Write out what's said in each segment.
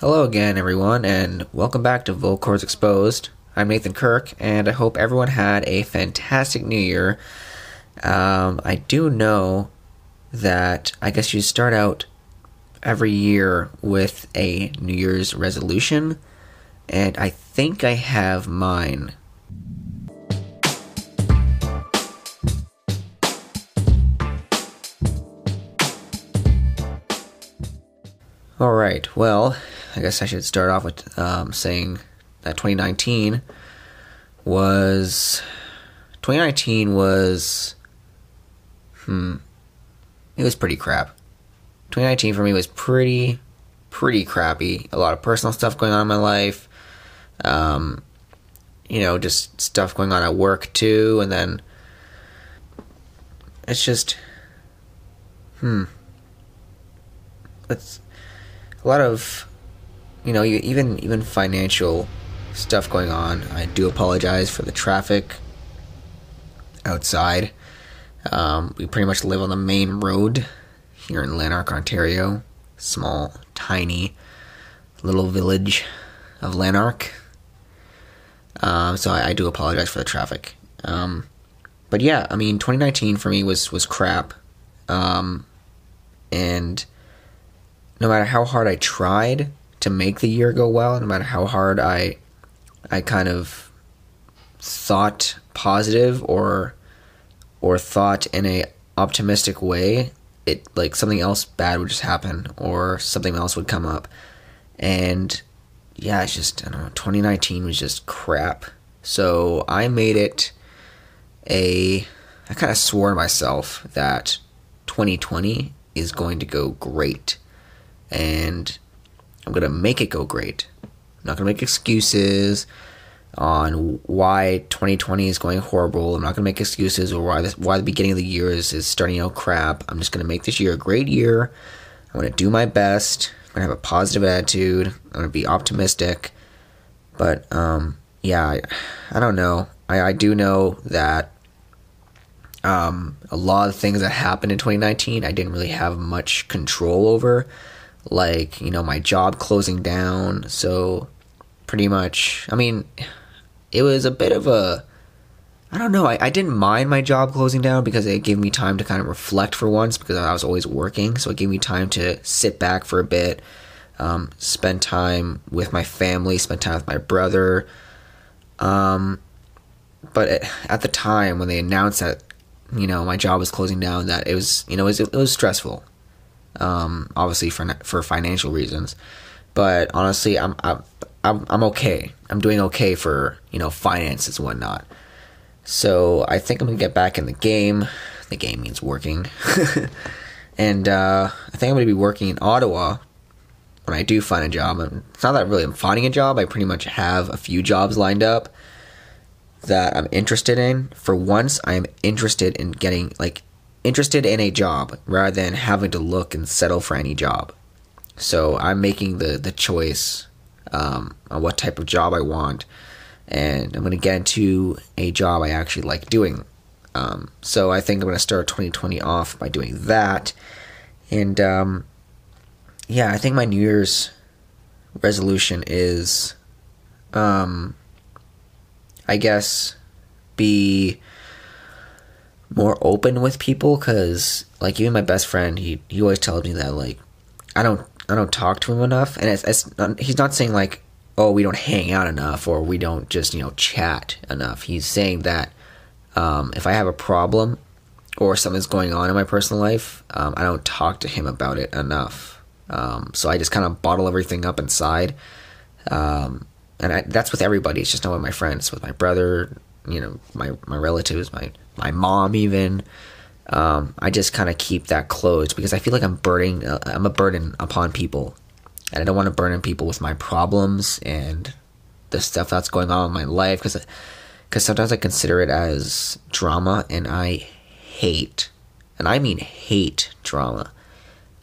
Hello again, everyone, and welcome back to Volcor's Exposed. I'm Nathan Kirk, and I hope everyone had a fantastic New Year. I do know that I guess you start out every year with a New Year's resolution, and I think I have mine. Alright, well, I guess I should start off with saying that 2019 was it was pretty crap. 2019 for me was pretty crappy. A lot of personal stuff going on in my life. Just stuff going on at work too, and then it's just it's a lot of, even financial stuff going on. I do apologize for the traffic outside. We pretty much live on the main road here in Lanark, Ontario. Small, tiny, little village of Lanark. So I do apologize for the traffic. But yeah, 2019 for me was crap. And no matter how hard I tried to make the year go well, no matter how hard I kind of thought positive or thought in a optimistic way, it like something else bad would just happen or something else would come up. And yeah, it's just, 2019 was just crap. So I made it I kind of swore to myself that 2020 is going to go great. And I'm going to make it go great. I'm not going to make excuses on why 2020 is going horrible. I'm not going to make excuses or why the beginning of the year is starting out crap. I'm just going to make this year a great year. I'm going to do my best. I'm going to have a positive attitude. I'm going to be optimistic. But, I don't know. I do know that a lot of things that happened in 2019 I didn't really have much control over. Like, my job closing down, so pretty much, it was a bit of a, I didn't mind my job closing down because it gave me time to kind of reflect for once because I was always working, so it gave me time to sit back for a bit, spend time with my family, spend time with my brother, but at the time when they announced that, my job was closing down, that it was, it was stressful. Obviously for financial reasons, but honestly, I'm okay. I'm doing okay for, finances and whatnot. So I think I'm going to get back in the game. The game means working. And, I think I'm going to be working in Ottawa when I do find a job. It's not that really I'm finding a job. I pretty much have a few jobs lined up that I'm interested in. For once, I am interested in getting interested in a job rather than having to look and settle for any job. So I'm making the choice on what type of job I want, and I'm going to get into a job I actually like doing. So I think I'm going to start 2020 off by doing that. And I think my New Year's resolution is, be more open with people, because even my best friend, he always tells me that I don't talk to him enough, and it's he's not saying we don't hang out enough or we don't just chat enough. He's saying that if I have a problem or something's going on in my personal life, I don't talk to him about it enough, so I just kind of bottle everything up inside, and that's with everybody. It's just not with my friends, with my brother, my relatives, my mom even. I just kind of keep that closed because I feel like I'm a burden upon people, and I don't want to burden people with my problems and the stuff that's going on in my life, because sometimes I consider it as drama, and I hate, and I mean hate, drama.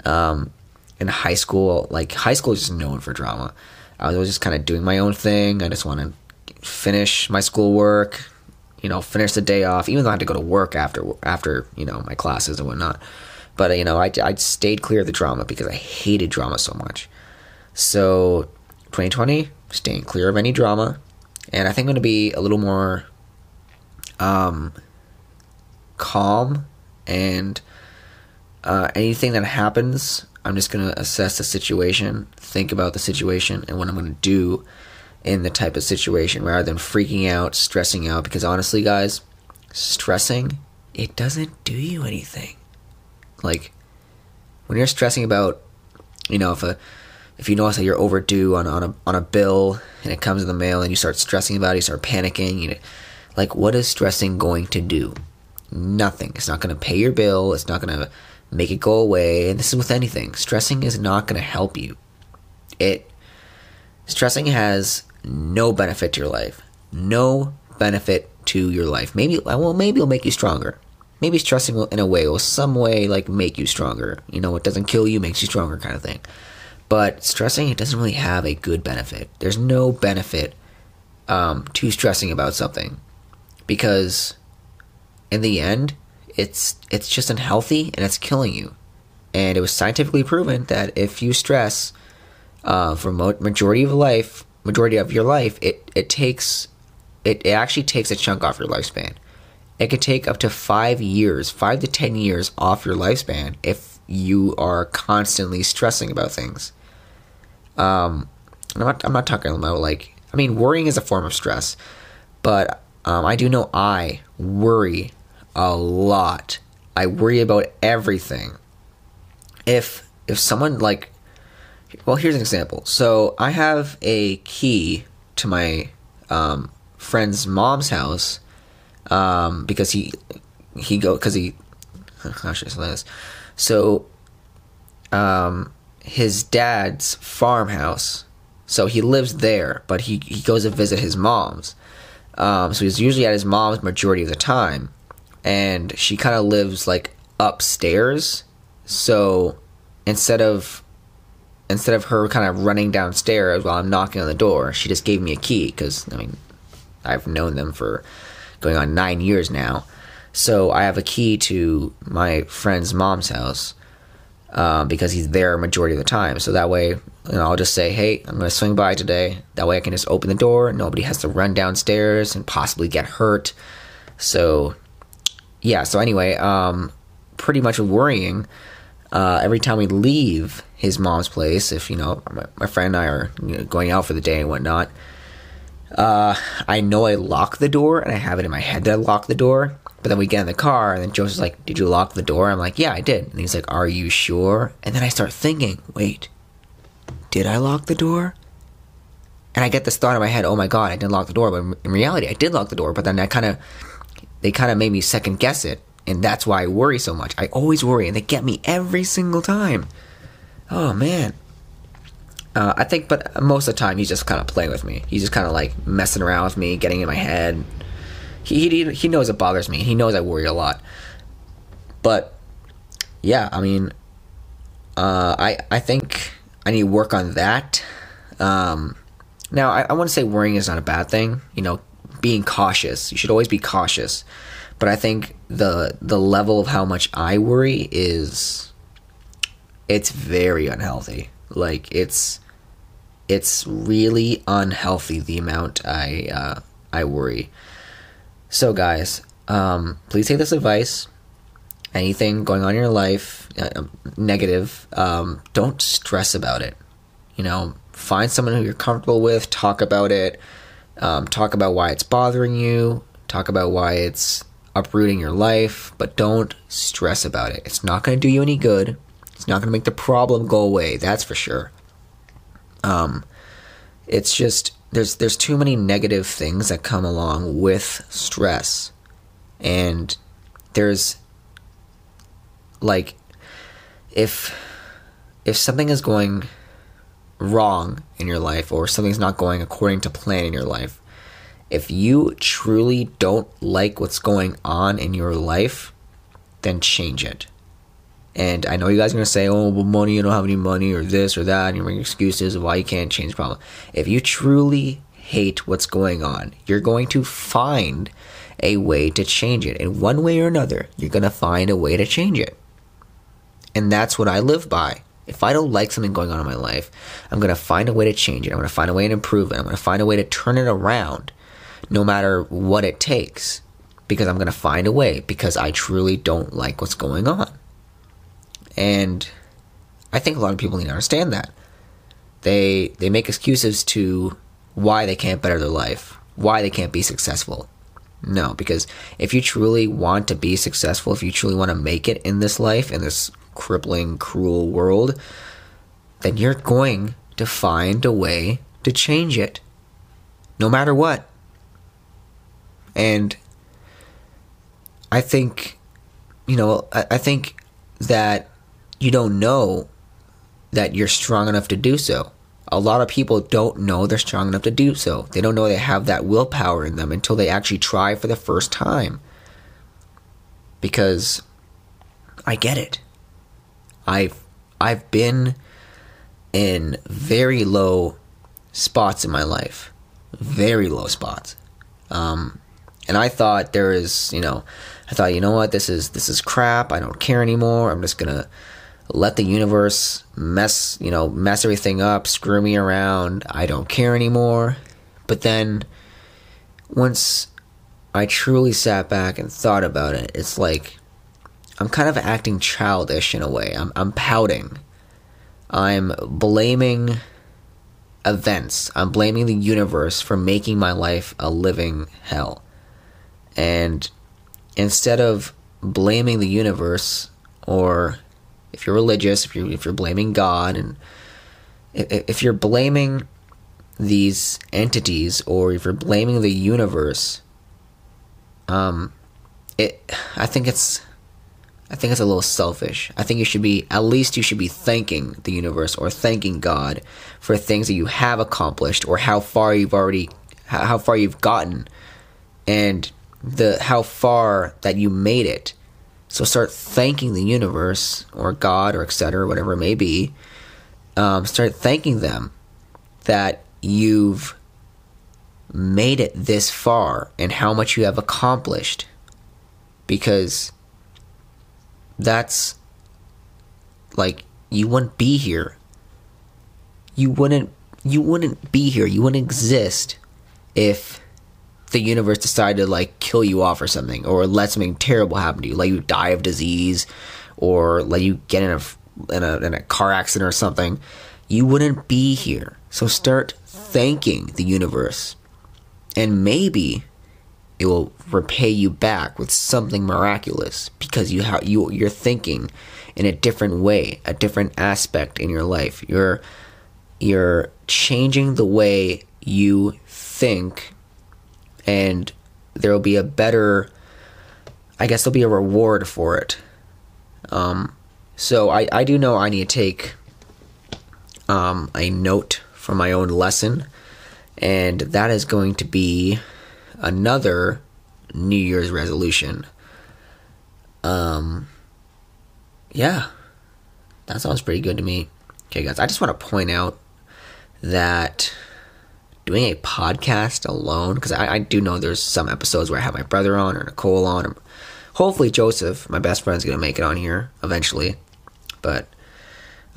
In high school, high school is just known for drama. I was always just kind of doing my own thing. I just want to finish my schoolwork, finish the day off, even though I had to go to work after my classes and whatnot. But I stayed clear of the drama because I hated drama so much. So 2020, staying clear of any drama. And I think I'm going to be a little more calm, and anything that happens, I'm just going to assess the situation, think about the situation, and what I'm going to do in the type of situation, rather than freaking out, stressing out. Because honestly, guys, stressing, it doesn't do you anything. Like, when you're stressing about, you know, if you notice that you're overdue on a bill and it comes in the mail and you start stressing about it, you start panicking, you know, like, what is stressing going to do? Nothing. It's not going to pay your bill. It's not going to make it go away. And this is with anything. Stressing is not going to help you. Stressing has no benefit to your life. No benefit to your life. Maybe it'll make you stronger. Maybe stressing will, in a way, will some way, like, make you stronger. You know, it doesn't kill you, makes you stronger kind of thing. But stressing, it doesn't really have a good benefit. There's no benefit to stressing about something, because in the end, it's just unhealthy and it's killing you. And it was scientifically proven that if you stress for majority of your life, it actually takes a chunk off your lifespan. It could take up to 5 to 10 years off your lifespan if you are constantly stressing about things. I'm not talking about, like, I mean, worrying is a form of stress, but I do know I worry a lot. I worry about everything. If someone, like, well, here's an example. So I have a key to my friend's mom's house because his dad's farmhouse. So he lives there, but he goes to visit his mom's. So he's usually at his mom's majority of the time, and she kind of lives, like, upstairs. So instead of her kind of running downstairs while I'm knocking on the door, she just gave me a key, because, I mean, I've known them for going on 9 years now. So I have a key to my friend's mom's house because he's there majority of the time. So that way, you know, I'll just say, hey, I'm going to swing by today. That way I can just open the door and nobody has to run downstairs and possibly get hurt. So, yeah. So anyway, pretty much worrying. Every time we leave his mom's place, if, you know, my friend and I are, you know, going out for the day and whatnot, I know I lock the door, and I have it in my head that I lock the door, but then we get in the car, and then Joseph's like, did you lock the door? I'm like, yeah, I did. And he's like, are you sure? And then I start thinking, wait, did I lock the door? And I get this thought in my head, oh my God, I didn't lock the door, but in reality, I did lock the door, but then they kind of made me second guess it. And that's why I worry so much. I always worry, and they get me every single time. Oh, man. I think, but most of the time, he's just kind of playing with me. He's just kind of, like, messing around with me, getting in my head. He knows it bothers me. He knows I worry a lot. But, yeah, I mean, I think I need to work on that. Now, I want to say worrying is not a bad thing. You know, being cautious. You should always be cautious. But I think the level of how much I worry is, it's very unhealthy. Like, it's really unhealthy, the amount I worry. So, guys, please take this advice. Anything going on in your life, negative, don't stress about it. You know, find someone who you're comfortable with. Talk about it. Talk about why it's bothering you. Talk about why it's uprooting your life, but don't stress about it. It's not going to do you any good. It's not going to make the problem go away. That's for sure. It's just, there's too many negative things that come along with stress. And there's, like, if something is going wrong in your life, or something's not going according to plan in your life, if you truly don't like what's going on in your life, then change it. And I know you guys are going to say, oh, well, money, you don't have any money, or this or that, and you're making excuses of why you can't change the problem. If you truly hate what's going on, you're going to find a way to change it. In one way or another, you're going to find a way to change it. And that's what I live by. If I don't like something going on in my life, I'm going to find a way to change it. I'm going to find a way to improve it. I'm going to find a way to turn it around, no matter what it takes, because I'm going to find a way, because I truly don't like what's going on. And I think a lot of people need to understand that. They make excuses to why they can't better their life, why they can't be successful. No, because if you truly want to be successful, if you truly want to make it in this life, in this crippling, cruel world, then you're going to find a way to change it, no matter what. And I think, you know, I think that you don't know that you're strong enough to do so. A lot of people don't know they're strong enough to do so. They don't know they have that willpower in them until they actually try for the first time. Because I get it. I've been in very low spots in my life. Very low spots. And I thought this is crap. I don't care anymore. I'm just going to let the universe mess everything up, screw me around. I don't care anymore. But then once I truly sat back and thought about it, it's like I'm kind of acting childish in a way. I'm pouting. I'm blaming events. I'm blaming the universe for making my life a living hell. And instead of blaming the universe, or if you're religious, if you're blaming God, and if you're blaming these entities, or if you're blaming the universe, I think it's a little selfish. I think you should be thanking the universe or thanking God for things that you have accomplished, or how far you've gotten, and how far that you made it. So start thanking the universe or God or etc., whatever it may be. Start thanking them that you've made it this far and how much you have accomplished, because that's like you wouldn't be here. You wouldn't exist if the universe decided to like kill you off or something, or let something terrible happen to you, let you die of disease, or let you get in a car accident or something. You wouldn't be here. So start thanking the universe, and maybe it will repay you back with something miraculous, because you're thinking in a different way, a different aspect in your life. You're changing the way you think. And there'll be there'll be a reward for it. So I do know I need to take a note from my own lesson. And that is going to be another New Year's resolution. Yeah, that sounds pretty good to me. Okay, guys, I just want to point out that doing a podcast alone, because I do know there's some episodes where I have my brother on or Nicole on, or hopefully Joseph, my best friend, is going to make it on here eventually. But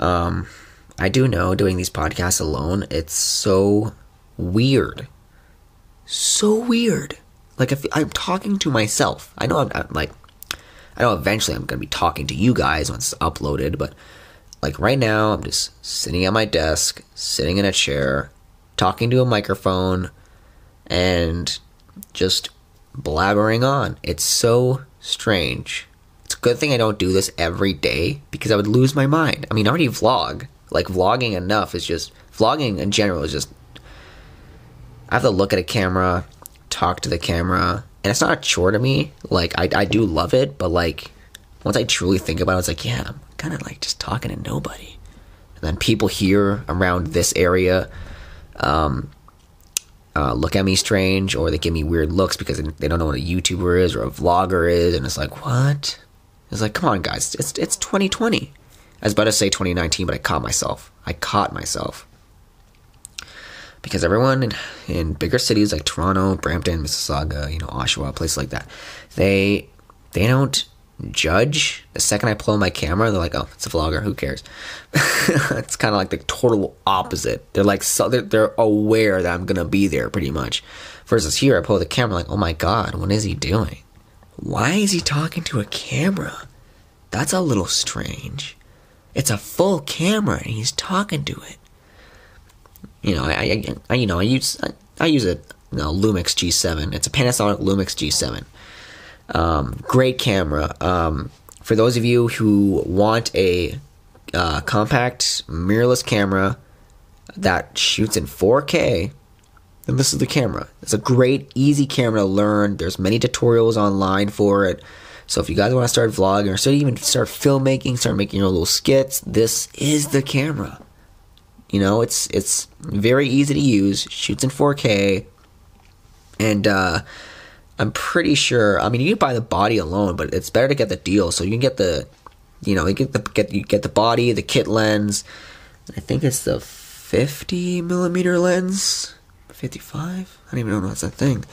I do know doing these podcasts alone, it's so weird. So weird. Like, if I'm talking to myself. I know I know eventually I'm going to be talking to you guys once it's uploaded, but like right now I'm just sitting at my desk, sitting in a chair, talking to a microphone, and just blabbering on. It's so strange. It's a good thing I don't do this every day, because I would lose my mind. I mean, I already vlog. Like, vlogging in general is just, I have to look at a camera, talk to the camera, and it's not a chore to me. Like, I do love it, but like, once I truly think about it, it's like, yeah, I'm kind of like just talking to nobody. And then people here around this area look at me strange, or they give me weird looks because they don't know what a YouTuber is or a vlogger is, and it's like, what? It's like, come on, guys, it's 2020. I was about to say 2019, but I caught myself. Because everyone in bigger cities like Toronto, Brampton, Mississauga, Oshawa, places like that, they don't judge. The second I pull out my camera, they're like, oh, it's a vlogger, who cares? It's kind of like the total opposite. They're like, so they're aware that I'm gonna be there pretty much, versus here I pull out the camera like, oh my god, what is he doing? Why is he talking to a camera? That's a little strange. It's a full camera and he's talking to it. You know, I use a Lumix G7. It's a Panasonic Lumix G7. Great camera. For those of you who want a compact mirrorless camera that shoots in 4K, then this is the camera. It's a great, easy camera to learn. There's many tutorials online for it. So if you guys want to start vlogging or even start filmmaking, start making your little skits, this is the camera. You know, it's very easy to use, shoots in 4K, and I'm pretty sure, I mean, you can buy the body alone, but it's better to get the deal. So you can get the, you know, you get the body, the kit lens. I think it's the 50mm lens, 55. I don't even know if that's a thing.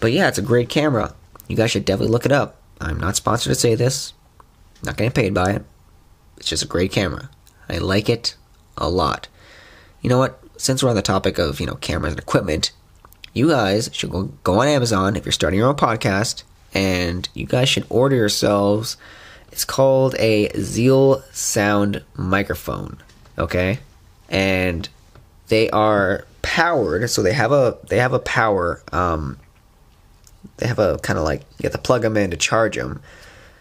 But yeah, it's a great camera. You guys should definitely look it up. I'm not sponsored to say this. I'm not getting paid by it. It's just a great camera. I like it a lot. You know what? Since we're on the topic of, you know, cameras and equipment, you guys should go on Amazon if you're starting your own podcast, and you guys should order yourselves. It's called a Zeal Sound microphone, okay? And they are powered, so they have a power. They have a kind of like, you have to plug them in to charge them.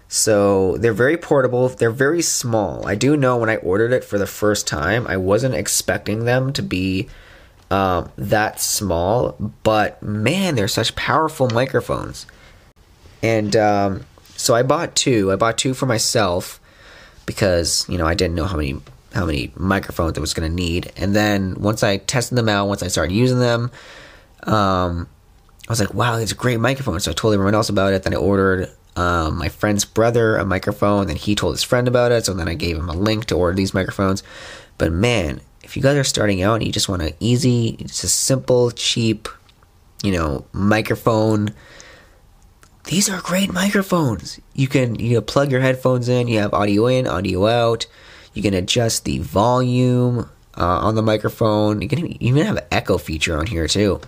So they're very portable. They're very small. I do know when I ordered it for the first time, I wasn't expecting them to be that small, but man, they're such powerful microphones. And so I bought two for myself because, you know, I didn't know how many microphones I was going to need. And then once I tested them out, once I started using them, I was like, wow, it's a great microphone. So I told everyone else about it. Then I ordered my friend's brother a microphone, and he told his friend about it. So then I gave him a link to order these microphones. But man, if you guys are starting out and you just want an easy, just a simple, cheap, you know, microphone, these are great microphones. You can plug your headphones in. You have audio in, audio out. You can adjust the volume on the microphone. You can even have an echo feature on here too.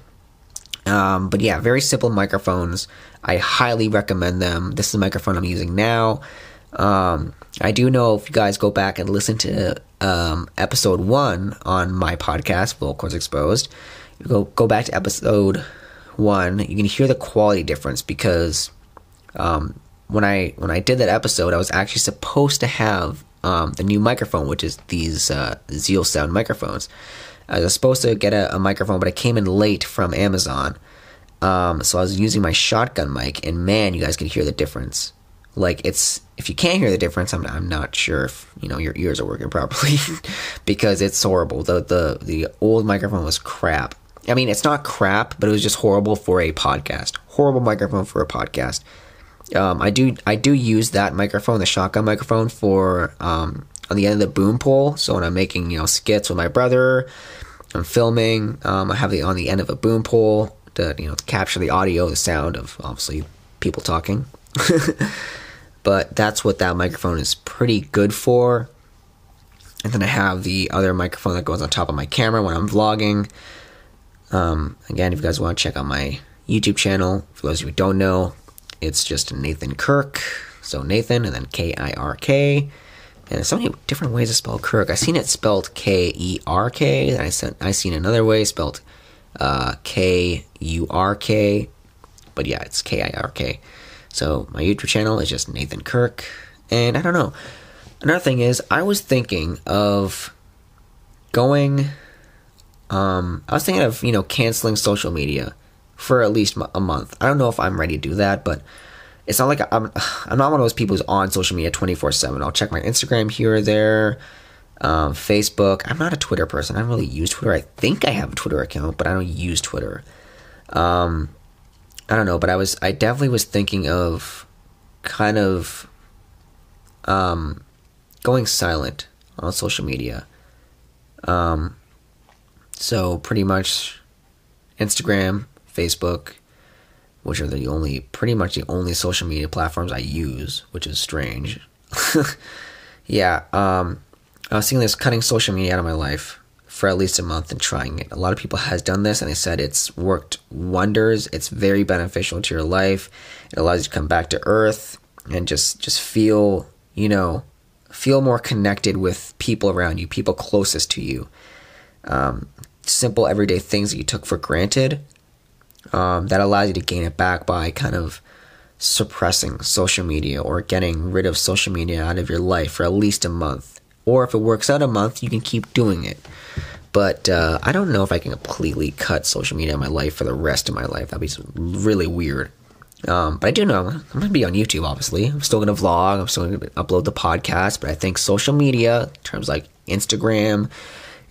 But yeah, very simple microphones. I highly recommend them. This is the microphone I'm using now. I do know if you guys go back and listen to episode 1 on my podcast, Volcor's Exposed, you go back to episode 1, you can hear the quality difference, because when I did that episode, I was actually supposed to have the new microphone, which is these Zeal Sound microphones. I was supposed to get a microphone, but it came in late from Amazon, so I was using my shotgun mic, and man, you guys can hear the difference. Like, it's, if you can't hear the difference, I'm not sure if, you know, your ears are working properly, because it's horrible. The old microphone was crap. I mean, it's not crap, but it was just horrible for a podcast. Horrible microphone for a podcast. I do use that microphone, the shotgun microphone, for on the end of the boom pole. So when I'm making, you know, skits with my brother, I'm filming, I have it on the end of a boom pole to, you know, capture the audio, the sound of obviously people talking. But that's what that microphone is pretty good for. And then I have the other microphone that goes on top of my camera when I'm vlogging. Again, if you guys want to check out my YouTube channel, for those of you who don't know, it's just Nathan Kirk. So Nathan and then Kirk. And there's so many different ways to spell Kirk. I've seen it spelled Kerk. And I've seen another way spelled Kurk. But yeah, it's Kirk. So my YouTube channel is just Nathan Kirk. And I don't know. Another thing is, I was thinking of going, you know, canceling social media for at least a month. I don't know if I'm ready to do that, but it's not like I'm not one of those people who's on social media 24/7. I'll check my Instagram here or there, Facebook. I'm not a Twitter person. I don't really use Twitter. I think I have a Twitter account, but I don't use Twitter. I don't know, but I definitely was thinking of kind of going silent on social media. So pretty much Instagram, Facebook, which are the only, pretty much the only social media platforms I use, which is strange. Yeah, I was thinking this, cutting social media out of my life for at least a month and trying it. A lot of people has done this, and they said it's worked wonders. It's very beneficial to your life. It allows you to come back to earth and just feel, you know, feel more connected with people around you, people closest to you. Simple everyday things that you took for granted, that allows you to gain it back by kind of suppressing social media or getting rid of social media out of your life for at least a month. Or if it works out a month, you can keep doing it. But I don't know if I can completely cut social media out of my life for the rest of my life. That'd be really weird. But I do know I'm going to be on YouTube, obviously. I'm still going to vlog. I'm still going to upload the podcast. But I think social media, in terms like Instagram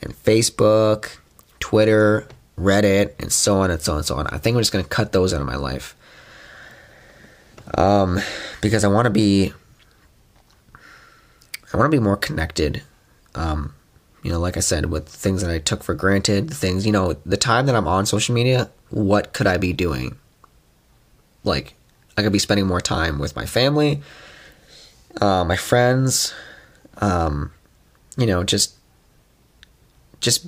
and Facebook, Twitter, Reddit, and so on and so on and so on, I think I'm just going to cut those out of my life. Because I want to be more connected. You know, like I said, with things that I took for granted, things, you know, the time that I'm on social media, what could I be doing? Like, I could be spending more time with my family, my friends, you know, just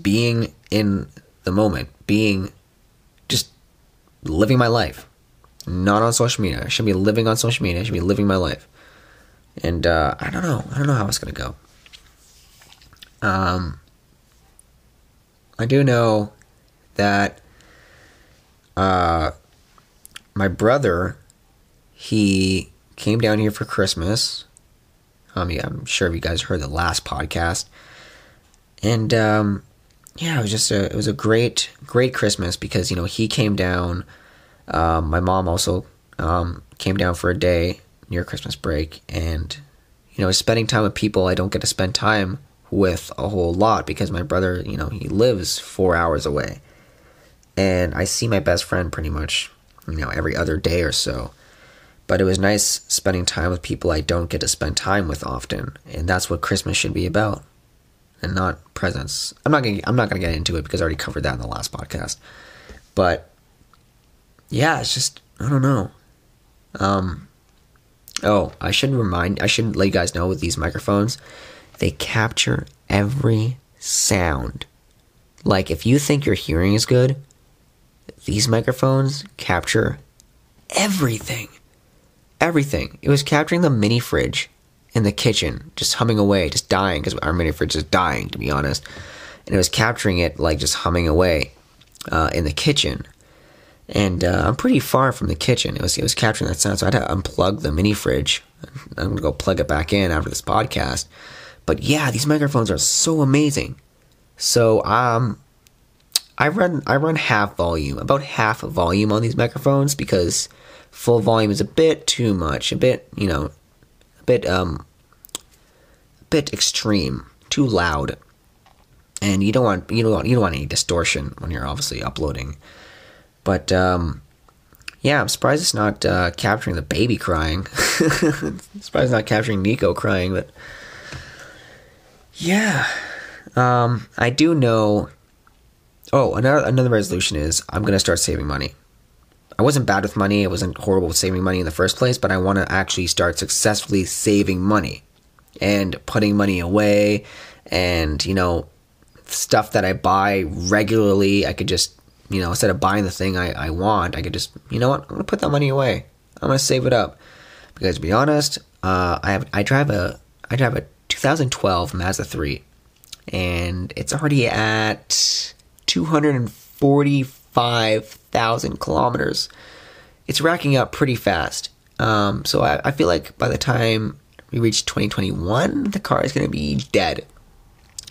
being in the moment, just living my life, not on social media. I should be living on social media. I should be living my life. And I don't know how it's going to go. I do know that my brother, he came down here for Christmas. Yeah, I'm sure you guys heard the last podcast. And yeah, it was a great Christmas because, you know, he came down. My mom also came down for a day near Christmas break, and, you know, spending time with people I don't get to spend time with a whole lot because my brother, you know, he lives 4 hours away, and I see my best friend pretty much, you know, every other day or so. But it was nice spending time with people I don't get to spend time with often, and that's what Christmas should be about, and not presents. I'm not gonna get into it because I already covered that in the last podcast. But yeah, it's just, I don't know. Oh, I should let you guys know, with these microphones, they capture every sound. Like, if you think your hearing is good, these microphones capture everything. Everything. It was capturing the mini fridge in the kitchen, just humming away, just dying, because our mini fridge is dying, to be honest. And it was capturing it, like, just humming away in the kitchen. And I'm pretty far from the kitchen. It was capturing that sound, so I had to unplug the mini fridge. I'm going to go plug it back in after this podcast. But yeah, these microphones are so amazing. So I run half volume, about half volume on these microphones, because full volume is a bit too much, a bit extreme, too loud. And you don't want any distortion when you're obviously uploading. But, yeah, I'm surprised it's not capturing the baby crying. I'm surprised it's not capturing Nico crying, but yeah. I do know. Oh, another resolution is I'm going to start saving money. I wasn't bad with money. I wasn't horrible with saving money in the first place, but I want to actually start successfully saving money and putting money away, and, you know, stuff that I buy regularly, I could just, you know, instead of buying the thing I want, I could just, you know what, I'm going to put that money away. I'm going to save it up. Because, to be honest, I drive a 2012 Mazda 3, and it's already at 245,000 kilometers. It's racking up pretty fast. So I feel like by the time we reach 2021, the car is going to be dead.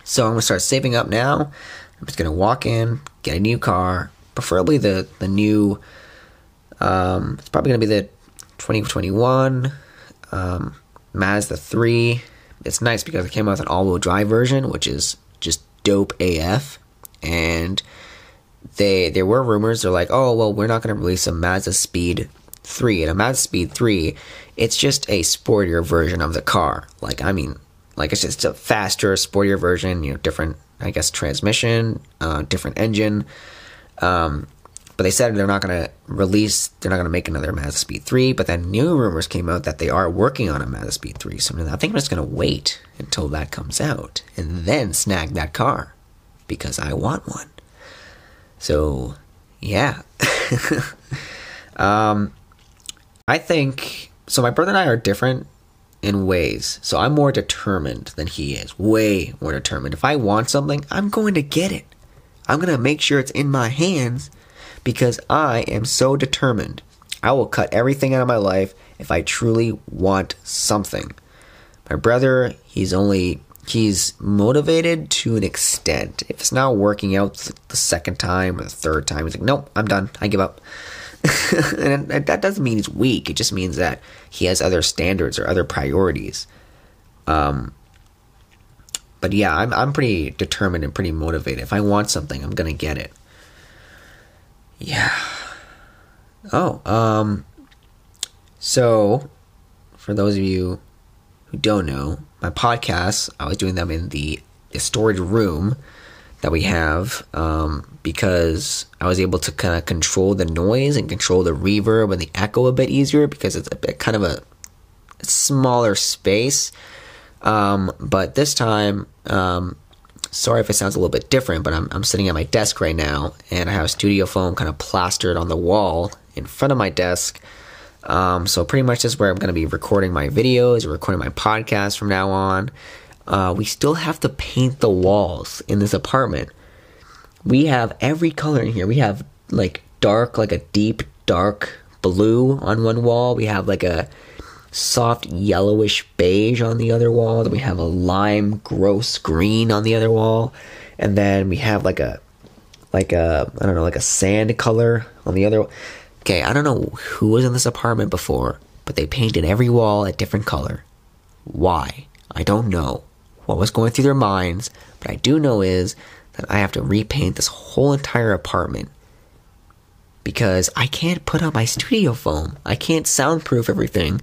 So I'm going to start saving up now. I'm just going to walk in, get a new car, preferably the new, it's probably going to be the 2021 Mazda 3. It's nice because it came out with an all-wheel drive version, which is just dope AF. And there were rumors, they're like, oh, well, we're not going to release a Mazda Speed 3. And a Mazda Speed 3, it's just a sportier version of the car. Like, I mean, like, it's just a faster, sportier version, you know, different, I guess, transmission, different engine, But they said they're not going to release, they're not going to make another Mazda Speed 3, but then new rumors came out that they are working on a Mazda Speed 3. So I think I'm just going to wait until that comes out and then snag that car because I want one. So, yeah. I think, so my brother and I are different in ways. So I'm more determined than he is, way more determined. If I want something, I'm going to get it. I'm going to make sure it's in my hands because I am so determined. I will cut everything out of my life if I truly want something. My brother, he's motivated to an extent. If it's not working out the second time or the third time, he's like, nope, I'm done. I give up. And that doesn't mean he's weak. It just means that he has other standards or other priorities. But yeah, I'm pretty determined and pretty motivated. If I want something, I'm gonna get it. Yeah. Oh, so for those of you who don't know, my podcasts, I was doing them in the storage room that we have, because I was able to kind of control the noise and control the reverb and the echo a bit easier because it's a bit kind of a smaller space. But this time, sorry if it sounds a little bit different, but I'm sitting at my desk right now and I have studio foam kind of plastered on the wall in front of my desk. So pretty much this is where I'm going to be recording my videos or recording my podcast from now on. We still have to paint the walls in this apartment. We have every color in here. We have like dark, like a deep dark blue on one wall. We have like a soft yellowish beige on the other wall. Then we have a lime gross green on the other wall. And then we have like a, I don't know, like a sand color on the other. Okay. I don't know who was in this apartment before, but they painted every wall a different color. Why? I don't know what was going through their minds, but I do know is that I have to repaint this whole entire apartment because I can't put on my studio foam. I can't soundproof everything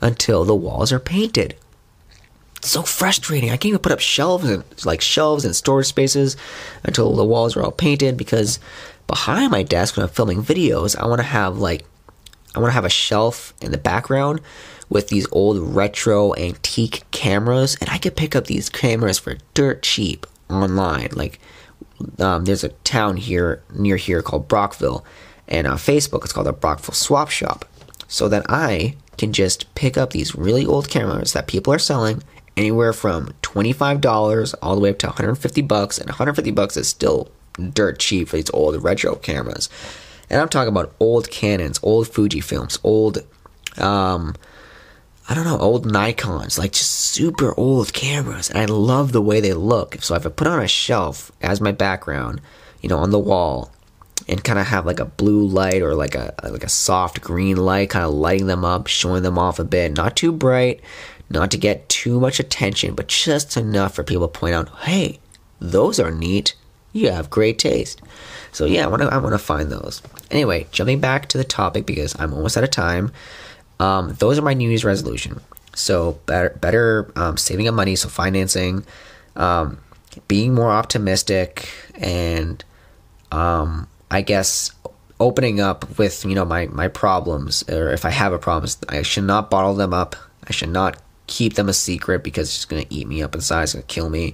until the walls are painted. It's so frustrating. I can't even put up shelves and storage spaces until the walls are all painted because behind my desk when I'm filming videos, I want to have a shelf in the background with these old retro antique cameras, and I could pick up these cameras for dirt cheap online. Like, there's a town here near here called Brockville, and on Facebook it's called the Brockville Swap Shop. So that I can just pick up these really old cameras that people are selling anywhere from $25 all the way up to $150, and $150 is still dirt cheap for these old retro cameras. And I'm talking about old Canons, old Fujifilms, old, I don't know, old Nikons, like just super old cameras. And I love the way they look. So if I put on a shelf as my background, you know, on the wall, and kind of have like a blue light or like a soft green light, kind of lighting them up, showing them off a bit, not too bright, not to get too much attention, but just enough for people to point out, hey, those are neat. You have great taste. So yeah, I want to find those. Anyway, jumping back to the topic because I'm almost out of time. Those are my New Year's resolution. So better saving up money, so financing, being more optimistic, and I guess opening up with, you know, my problems, or if I have a problem, I should not bottle them up. I should not keep them a secret because it's just going to eat me up inside. It's going to kill me.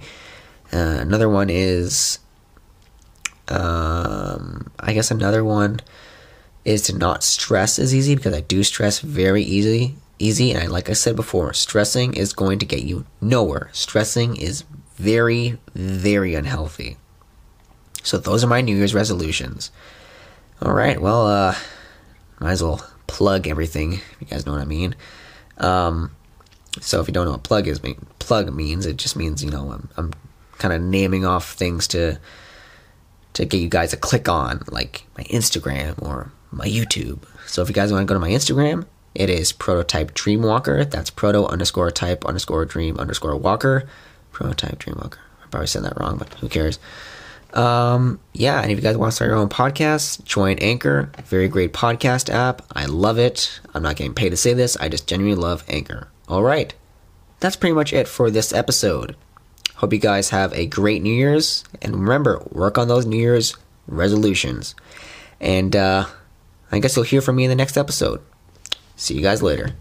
Another one is, I guess to not stress as easy, because I do stress very easy. And like I said before, stressing is going to get you nowhere. Stressing is very, very unhealthy. So those are my New Year's resolutions. All right. Well, might as well plug everything. If you guys know what I mean. So if you don't know what plug means, it just means, you know, I'm kind of naming off things to get you guys to click on, like my Instagram or my YouTube. So if you guys want to go to my Instagram, it is prototype dreamwalker. That's proto_type_dream_walker. Prototype dreamwalker. I probably said that wrong, but who cares? Yeah. And if you guys want to start your own podcast, join Anchor. Very great podcast app. I love it. I'm not getting paid to say this. I just genuinely love Anchor. All right. That's pretty much it for this episode. Hope you guys have a great New Year's, and remember, work on those New Year's resolutions. And I guess you'll hear from me in the next episode. See you guys later.